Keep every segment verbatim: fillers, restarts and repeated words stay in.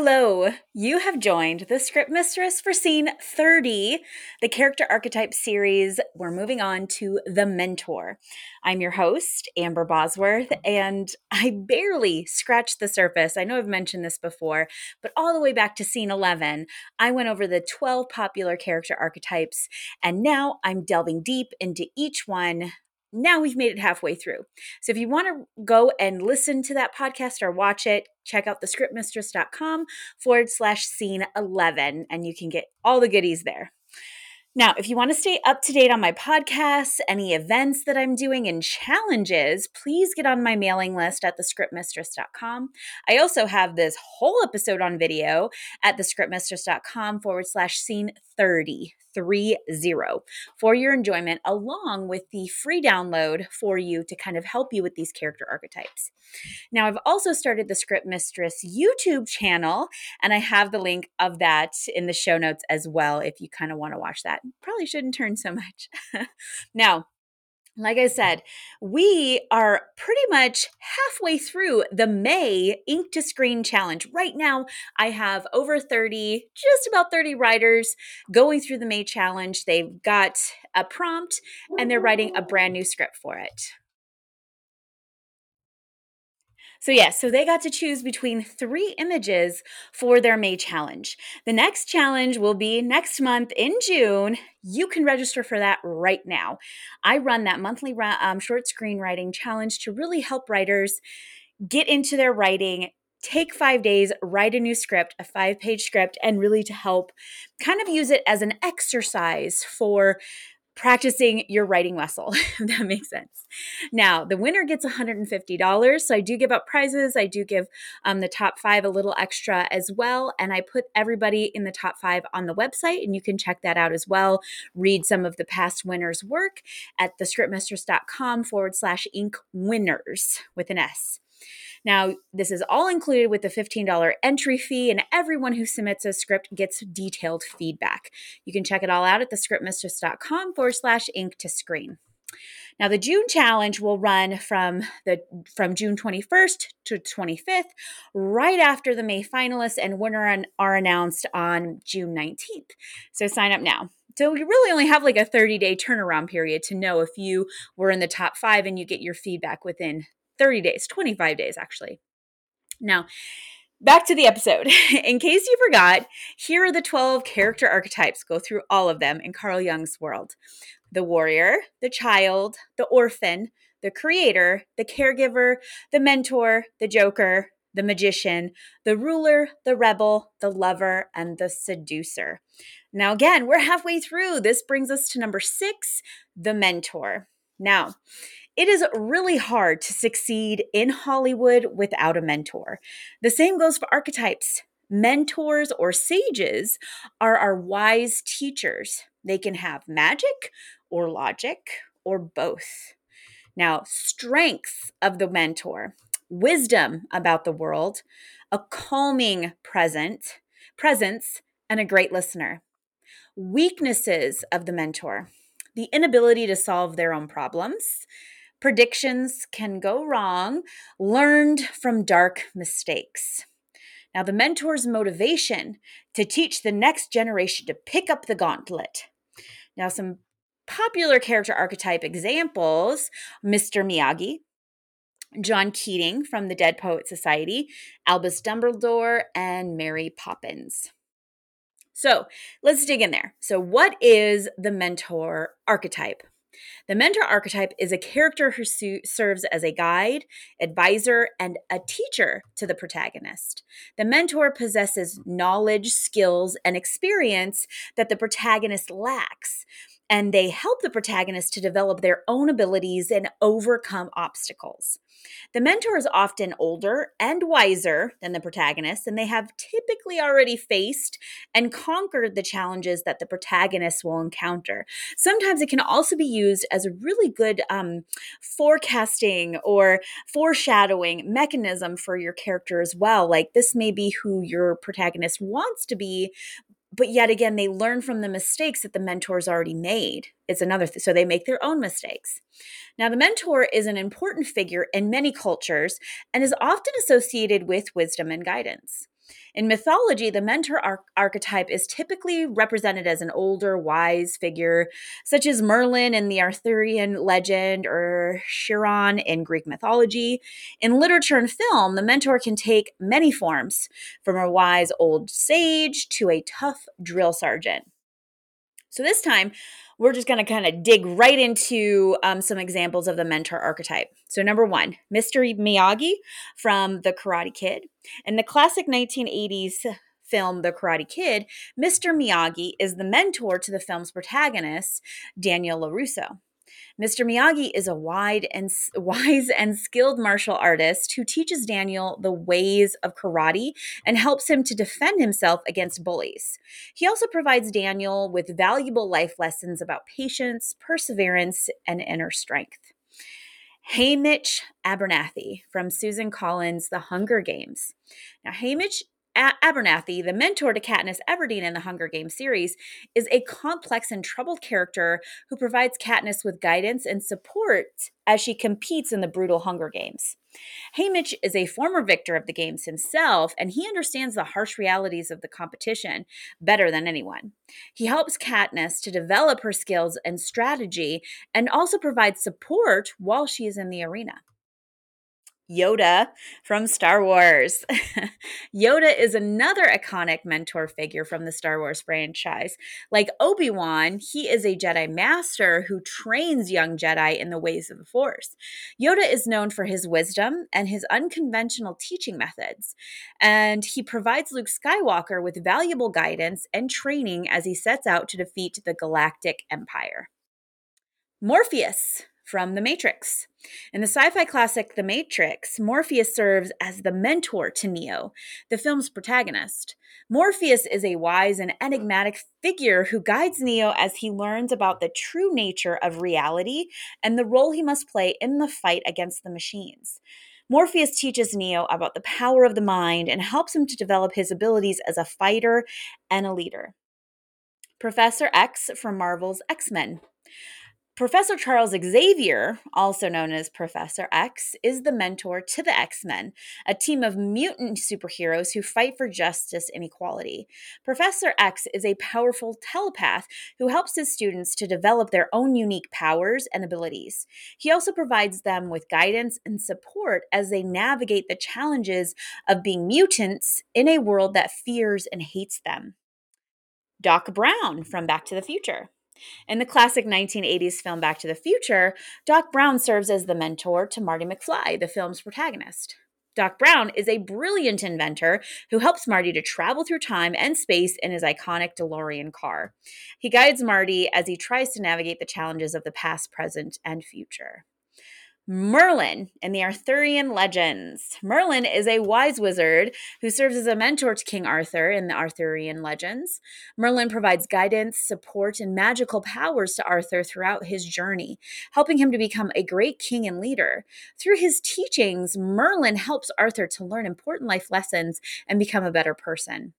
Hello, you have joined The Script Mistress for Scene thirty, the Character Archetype series. We're moving on to The Mentor. I'm your host, Amber Bosworth, and I barely scratched the surface. I know I've mentioned this before, but all the way back to Scene eleven, I went over the twelve popular character archetypes, and now I'm delving deep into each one. Now we've made it halfway through. So if you want to go and listen to that podcast or watch it, check out thescriptmistress.com forward slash scene 11, and you can get all the goodies there. Now, if you want to stay up to date on my podcasts, any events that I'm doing, and challenges, please get on my mailing list at the script mistress dot com. I also have this whole episode on video at thescriptmistress.com forward slash scene 30, three zero, for your enjoyment, along with the free download for you to kind of help you with these character archetypes. Now, I've also started the Script Mistress YouTube channel, and I have the link of that in the show notes as well if you kind of want to watch that. Probably shouldn't turn so much. Now, like I said, we are pretty much halfway through the May Ink to Screen Challenge. Right now, I have over thirty, just about thirty writers going through the May Challenge. They've got a prompt and they're writing a brand new script for it. So yeah, so they got to choose between three images for their May challenge. The next challenge will be next month in June. You can register for that right now. I run that monthly um, short screenwriting challenge to really help writers get into their writing, take five days, write a new script, a five-page script, and really to help kind of use it as an exercise for practicing your writing muscle, if that makes sense. Now, the winner gets one hundred fifty dollars. So I do give out prizes. I do give um, the top five a little extra as well. And I put everybody in the top five on the website, and you can check that out as well. Read some of the past winners' work at thescriptmistress.com forward slash ink winners with an S. Now, this is all included with the fifteen dollars entry fee, and everyone who submits a script gets detailed feedback. You can check it all out at thescriptmistress.com forward slash ink to screen. Now, the June challenge will run from the from June twenty-first to twenty-fifth, right after the May finalists and winner are announced on June nineteenth. So sign up now. So you really only have like a thirty-day turnaround period to know if you were in the top five, and you get your feedback within thirty days, twenty-five days actually. Now, back to the episode. In case you forgot, here are the twelve character archetypes. Go through all of them in Carl Jung's world. The warrior, the child, the orphan, the creator, the caregiver, the mentor, the joker, the magician, the ruler, the rebel, the lover, and the seducer. Now again, we're halfway through. This brings us to number six, the mentor. Now, it is really hard to succeed in Hollywood without a mentor. The same goes for archetypes. Mentors or sages are our wise teachers. They can have magic or logic or both. Now, strengths of the mentor: wisdom about the world, a calming present, presence, and a great listener. Weaknesses of the mentor: the inability to solve their own problems, predictions can go wrong, learned from dark mistakes. Now, the mentor's motivation: to teach the next generation to pick up the gauntlet. Now, some popular character archetype examples: Mister Miyagi, John Keating from the Dead Poets Society, Albus Dumbledore, and Mary Poppins. So let's dig in there. So what is the mentor archetype? The mentor archetype is a character who serves as a guide, advisor, and a teacher to the protagonist. The mentor possesses knowledge, skills, and experience that the protagonist lacks, and they help the protagonist to develop their own abilities and overcome obstacles. The mentor is often older and wiser than the protagonist, and they have typically already faced and conquered the challenges that the protagonist will encounter. Sometimes it can also be used as a really good um, forecasting or foreshadowing mechanism for your character as well. Like, this may be who your protagonist wants to be, but yet again, they learn from the mistakes that the mentor's already made. It's another thing. So they make their own mistakes. Now, the mentor is an important figure in many cultures and is often associated with wisdom and guidance. In mythology, the mentor ar- archetype is typically represented as an older, wise figure, such as Merlin in the Arthurian legend or Chiron in Greek mythology. In literature and film, the mentor can take many forms, from a wise old sage to a tough drill sergeant. So this time, we're just going to kind of dig right into um, some examples of the mentor archetype. So number one, Mister Miyagi from The Karate Kid. In the classic nineteen eighties film, The Karate Kid, Mister Miyagi is the mentor to the film's protagonist, Daniel LaRusso. Mister Miyagi is a wide and wise and skilled martial artist who teaches Daniel the ways of karate and helps him to defend himself against bullies. He also provides Daniel with valuable life lessons about patience, perseverance, and inner strength. Haymitch Abernathy from Susan Collins' The Hunger Games. Now, Haymitch Abernathy, the mentor to Katniss Everdeen in the Hunger Games series, is a complex and troubled character who provides Katniss with guidance and support as she competes in the brutal Hunger Games. Haymitch is a former victor of the games himself, and he understands the harsh realities of the competition better than anyone. He helps Katniss to develop her skills and strategy and also provides support while she is in the arena. Yoda from Star Wars. Yoda is another iconic mentor figure from the Star Wars franchise. Like Obi-Wan, he is a Jedi master who trains young Jedi in the ways of the Force. Yoda is known for his wisdom and his unconventional teaching methods, and he provides Luke Skywalker with valuable guidance and training as he sets out to defeat the Galactic Empire. Morpheus from The Matrix. In the sci-fi classic The Matrix, Morpheus serves as the mentor to Neo, the film's protagonist. Morpheus is a wise and enigmatic figure who guides Neo as he learns about the true nature of reality and the role he must play in the fight against the machines. Morpheus teaches Neo about the power of the mind and helps him to develop his abilities as a fighter and a leader. Professor X from Marvel's X-Men. Professor Charles Xavier, also known as Professor X, is the mentor to the X-Men, a team of mutant superheroes who fight for justice and equality. Professor X is a powerful telepath who helps his students to develop their own unique powers and abilities. He also provides them with guidance and support as they navigate the challenges of being mutants in a world that fears and hates them. Doc Brown from Back to the Future. In the classic nineteen eighties film Back to the Future, Doc Brown serves as the mentor to Marty McFly, the film's protagonist. Doc Brown is a brilliant inventor who helps Marty to travel through time and space in his iconic DeLorean car. He guides Marty as he tries to navigate the challenges of the past, present, and future. Merlin in the Arthurian legends. Merlin is a wise wizard who serves as a mentor to King Arthur in the Arthurian legends. Merlin provides guidance, support, and magical powers to Arthur throughout his journey, helping him to become a great king and leader. Through his teachings, Merlin helps Arthur to learn important life lessons and become a better person.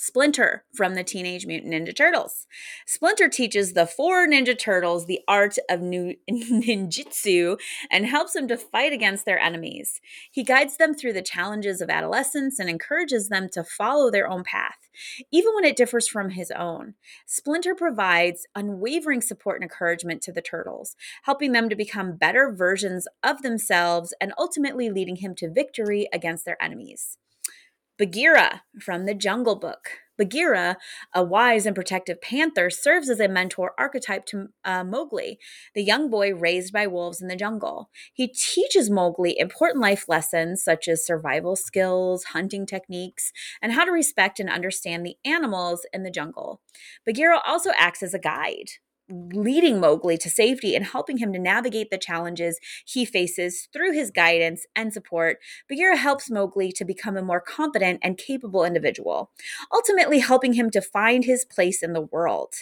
Splinter from the Teenage Mutant Ninja Turtles. Splinter teaches the four Ninja Turtles the art of nu- ninjutsu and helps them to fight against their enemies. He guides them through the challenges of adolescence and encourages them to follow their own path, even when it differs from his own. Splinter provides unwavering support and encouragement to the Turtles, helping them to become better versions of themselves and ultimately leading him to victory against their enemies. Bagheera from The Jungle Book. Bagheera, a wise and protective panther, serves as a mentor archetype to uh, Mowgli, the young boy raised by wolves in the jungle. He teaches Mowgli important life lessons such as survival skills, hunting techniques, and how to respect and understand the animals in the jungle. Bagheera also acts as a guide, leading Mowgli to safety and helping him to navigate the challenges he faces through his guidance and support. Bagheera helps Mowgli to become a more confident and capable individual, ultimately helping him to find his place in the world.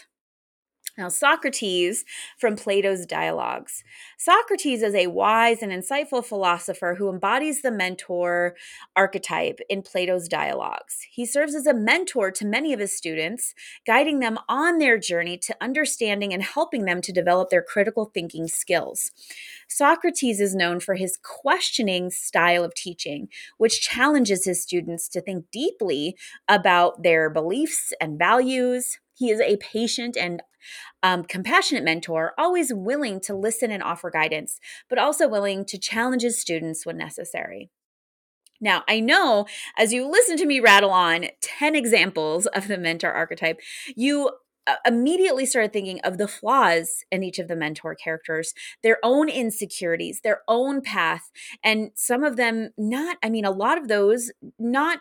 Now, Socrates from Plato's Dialogues. Socrates is a wise and insightful philosopher who embodies the mentor archetype in Plato's Dialogues. He serves as a mentor to many of his students, guiding them on their journey to understanding and helping them to develop their critical thinking skills. Socrates is known for his questioning style of teaching, which challenges his students to think deeply about their beliefs and values. He is a patient and um, compassionate mentor, always willing to listen and offer guidance, but also willing to challenge his students when necessary. Now, I know as you listen to me rattle on ten examples of the mentor archetype, you immediately started thinking of the flaws in each of the mentor characters, their own insecurities, their own path, and some of them not, I mean, a lot of those not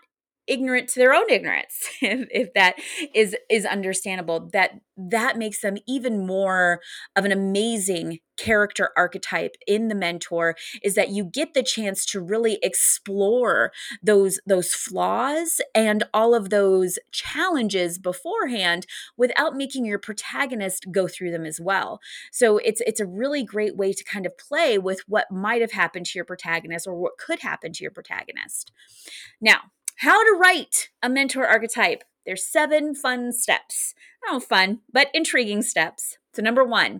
ignorant to their own ignorance, if, if that is is understandable, that that makes them even more of an amazing character archetype in the mentor, is that you get the chance to really explore those those flaws and all of those challenges beforehand without making your protagonist go through them as well. So it's it's a really great way to kind of play with what might have happened to your protagonist or what could happen to your protagonist. Now, how to write a mentor archetype. There's seven fun steps. Not fun, but intriguing steps. So number one,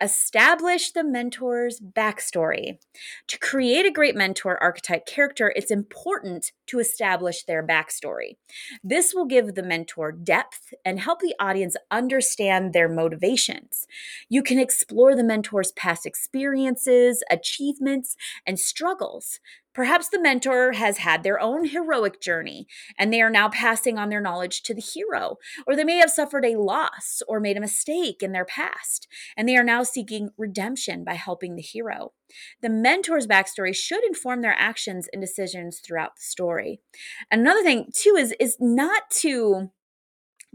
establish the mentor's backstory. To create a great mentor archetype character, it's important to establish their backstory. This will give the mentor depth and help the audience understand their motivations. You can explore the mentor's past experiences, achievements, and struggles. Perhaps the mentor has had their own heroic journey and they are now passing on their knowledge to the hero, or they may have suffered a loss or made a mistake in their past and they are now seeking redemption by helping the hero. The mentor's backstory should inform their actions and decisions throughout the story. Another thing too is, is not to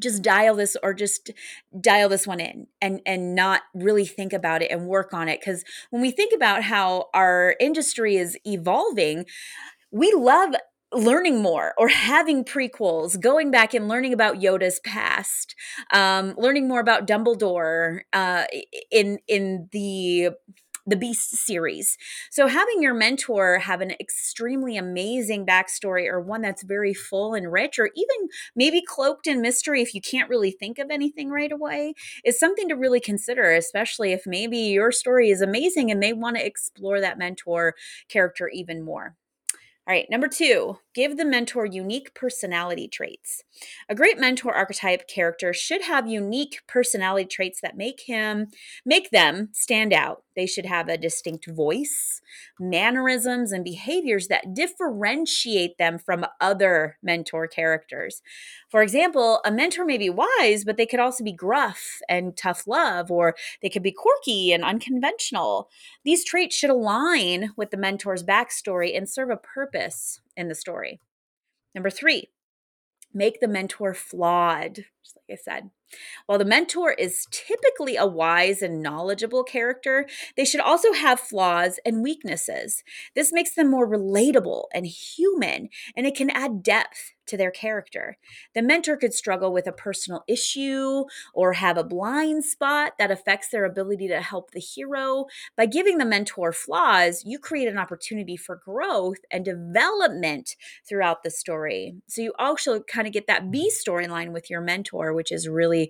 just dial this or just dial this one in and, and not really think about it and work on it. Because when we think about how our industry is evolving, we love learning more or having prequels, going back and learning about Yoda's past, um, learning more about Dumbledore uh, in in the... the Beast series. So having your mentor have an extremely amazing backstory or one that's very full and rich, or even maybe cloaked in mystery if you can't really think of anything right away, is something to really consider, especially if maybe your story is amazing and they want to explore that mentor character even more. All right, number two, give the mentor unique personality traits. A great mentor archetype character should have unique personality traits that make him, make them stand out. They should have a distinct voice, mannerisms, and behaviors that differentiate them from other mentor characters. For example, a mentor may be wise, but they could also be gruff and tough love, or they could be quirky and unconventional. These traits should align with the mentor's backstory and serve a purpose in the story. Number three, make the mentor flawed, just like I said. While the mentor is typically a wise and knowledgeable character, they should also have flaws and weaknesses. This makes them more relatable and human, and it can add depth to their character. The mentor could struggle with a personal issue or have a blind spot that affects their ability to help the hero. By giving the mentor flaws, you create an opportunity for growth and development throughout the story. So you also kind of get that B storyline with your mentor, which is really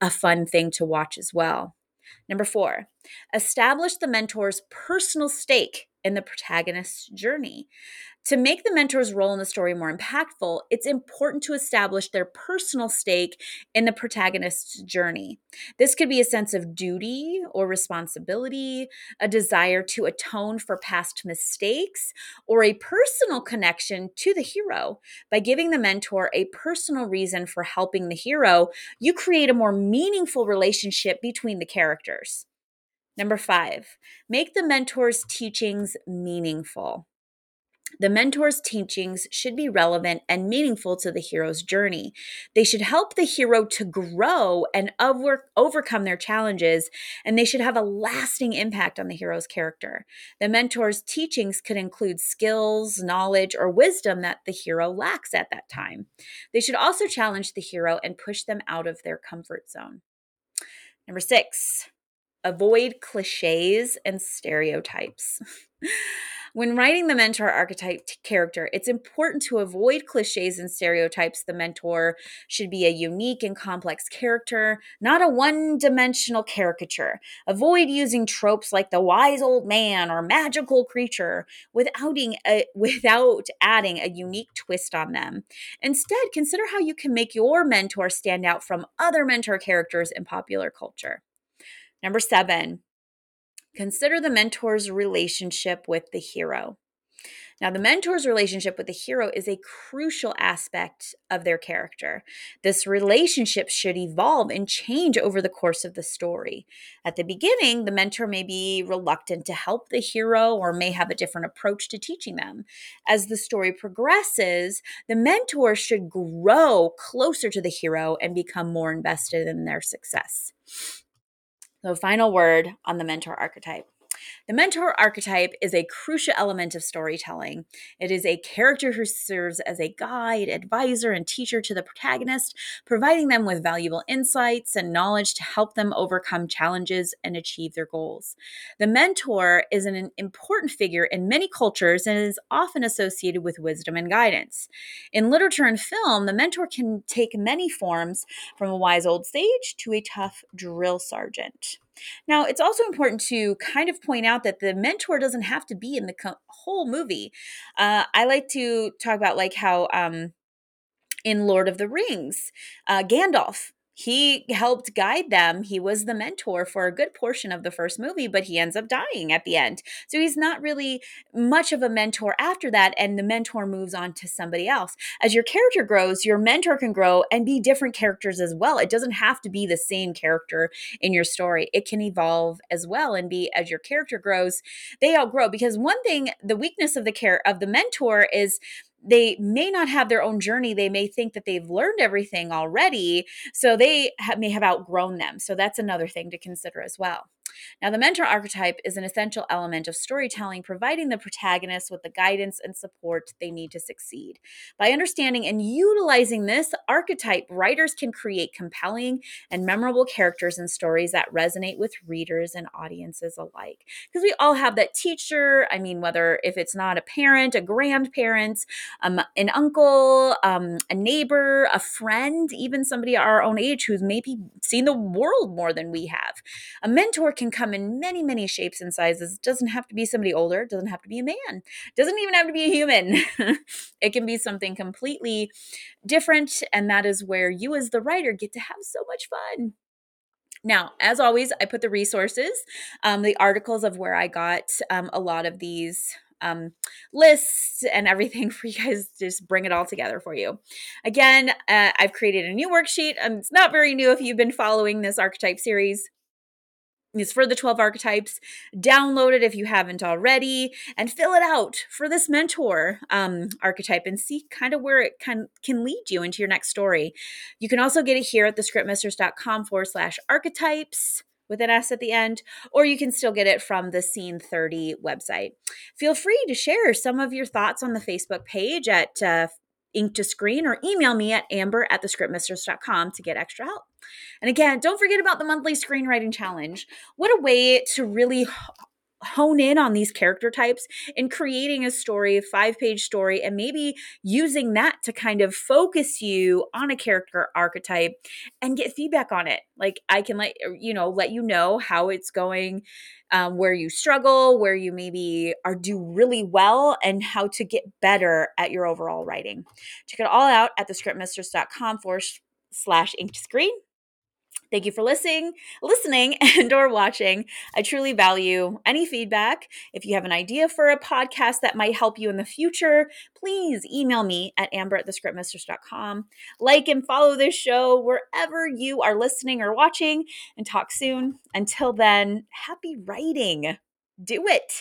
a fun thing to watch as well. Number four, establish the mentor's personal stake in the protagonist's journey. To make the mentor's role in the story more impactful, it's important to establish their personal stake in the protagonist's journey. This could be a sense of duty or responsibility, a desire to atone for past mistakes, or a personal connection to the hero. By giving the mentor a personal reason for helping the hero, you create a more meaningful relationship between the characters. Number five, make the mentor's teachings meaningful. The mentor's teachings should be relevant and meaningful to the hero's journey. They should help the hero to grow and over- overcome their challenges, and they should have a lasting impact on the hero's character. The mentor's teachings could include skills, knowledge, or wisdom that the hero lacks at that time. They should also challenge the hero and push them out of their comfort zone. Number six, avoid cliches and stereotypes. When writing the mentor archetype character, it's important to avoid cliches and stereotypes. The mentor should be a unique and complex character, not a one-dimensional caricature. Avoid using tropes like the wise old man or magical creature without, a, without adding a unique twist on them. Instead, consider how you can make your mentor stand out from other mentor characters in popular culture. Number seven. Consider the mentor's relationship with the hero. Now, the mentor's relationship with the hero is a crucial aspect of their character. This relationship should evolve and change over the course of the story. At the beginning, the mentor may be reluctant to help the hero or may have a different approach to teaching them. As the story progresses, the mentor should grow closer to the hero and become more invested in their success. So, final word on the mentor archetype. The mentor archetype is a crucial element of storytelling. It is a character who serves as a guide, advisor, and teacher to the protagonist, providing them with valuable insights and knowledge to help them overcome challenges and achieve their goals. The mentor is an important figure in many cultures and is often associated with wisdom and guidance. In literature and film, the mentor can take many forms, from a wise old sage to a tough drill sergeant. Now, it's also important to kind of point out that the mentor doesn't have to be in the co- whole movie. Uh, I like to talk about like how um, in Lord of the Rings, uh, Gandalf, he helped guide them. He was the mentor for a good portion of the first movie, but he ends up dying at the end. So he's not really much of a mentor after that, and the mentor moves on to somebody else. As your character grows, your mentor can grow and be different characters as well. It doesn't have to be the same character in your story. It can evolve as well and be, as your character grows, they all grow. Because one thing, the weakness of the care of the mentor is they may not have their own journey. They may think that they've learned everything already, so they ha- may have outgrown them. So that's another thing to consider as well. Now, the mentor archetype is an essential element of storytelling, providing the protagonist with the guidance and support they need to succeed. By understanding and utilizing this archetype, writers can create compelling and memorable characters and stories that resonate with readers and audiences alike. Because we all have that teacher. I mean, whether if it's not a parent, a grandparent, um, an uncle, um, a neighbor, a friend, even somebody our own age who's maybe seen the world more than we have. A mentor can come in many, many shapes and sizes. It doesn't have to be somebody older. It doesn't have to be a man. It doesn't even have to be a human. It can be something completely different, and that is where you as the writer get to have so much fun. Now, as always, I put the resources, um, the articles of where I got um, a lot of these Um, lists and everything for you guys to just bring it all together for you. Again, uh, I've created a new worksheet. Um, it's not very new if you've been following this archetype series. It's for the twelve archetypes. Download it if you haven't already and fill it out for this mentor um, archetype and see kind of where it can, can lead you into your next story. You can also get it here at thescriptmistress.com forward slash archetypes. with an S at the end, or you can still get it from the Scene thirty website. Feel free to share some of your thoughts on the Facebook page at uh, Ink to Screen, or email me at amber at thescriptmistress.com to get extra help. And again, don't forget about the monthly screenwriting challenge. What a way to really hone in on these character types and creating a story, a five-page story, and maybe using that to kind of focus you on a character archetype and get feedback on it. Like I can let you know, let you know how it's going, um, where you struggle, where you maybe are do really well, and how to get better at your overall writing. Check it all out at thescriptmistress.com forward slash ink to screen. Thank you for listening, listening and or watching. I truly value any feedback. If you have an idea for a podcast that might help you in the future, please email me at amber at thescriptmistress.com. Like and follow this show wherever you are listening or watching, and talk soon. Until then, happy writing. Do it.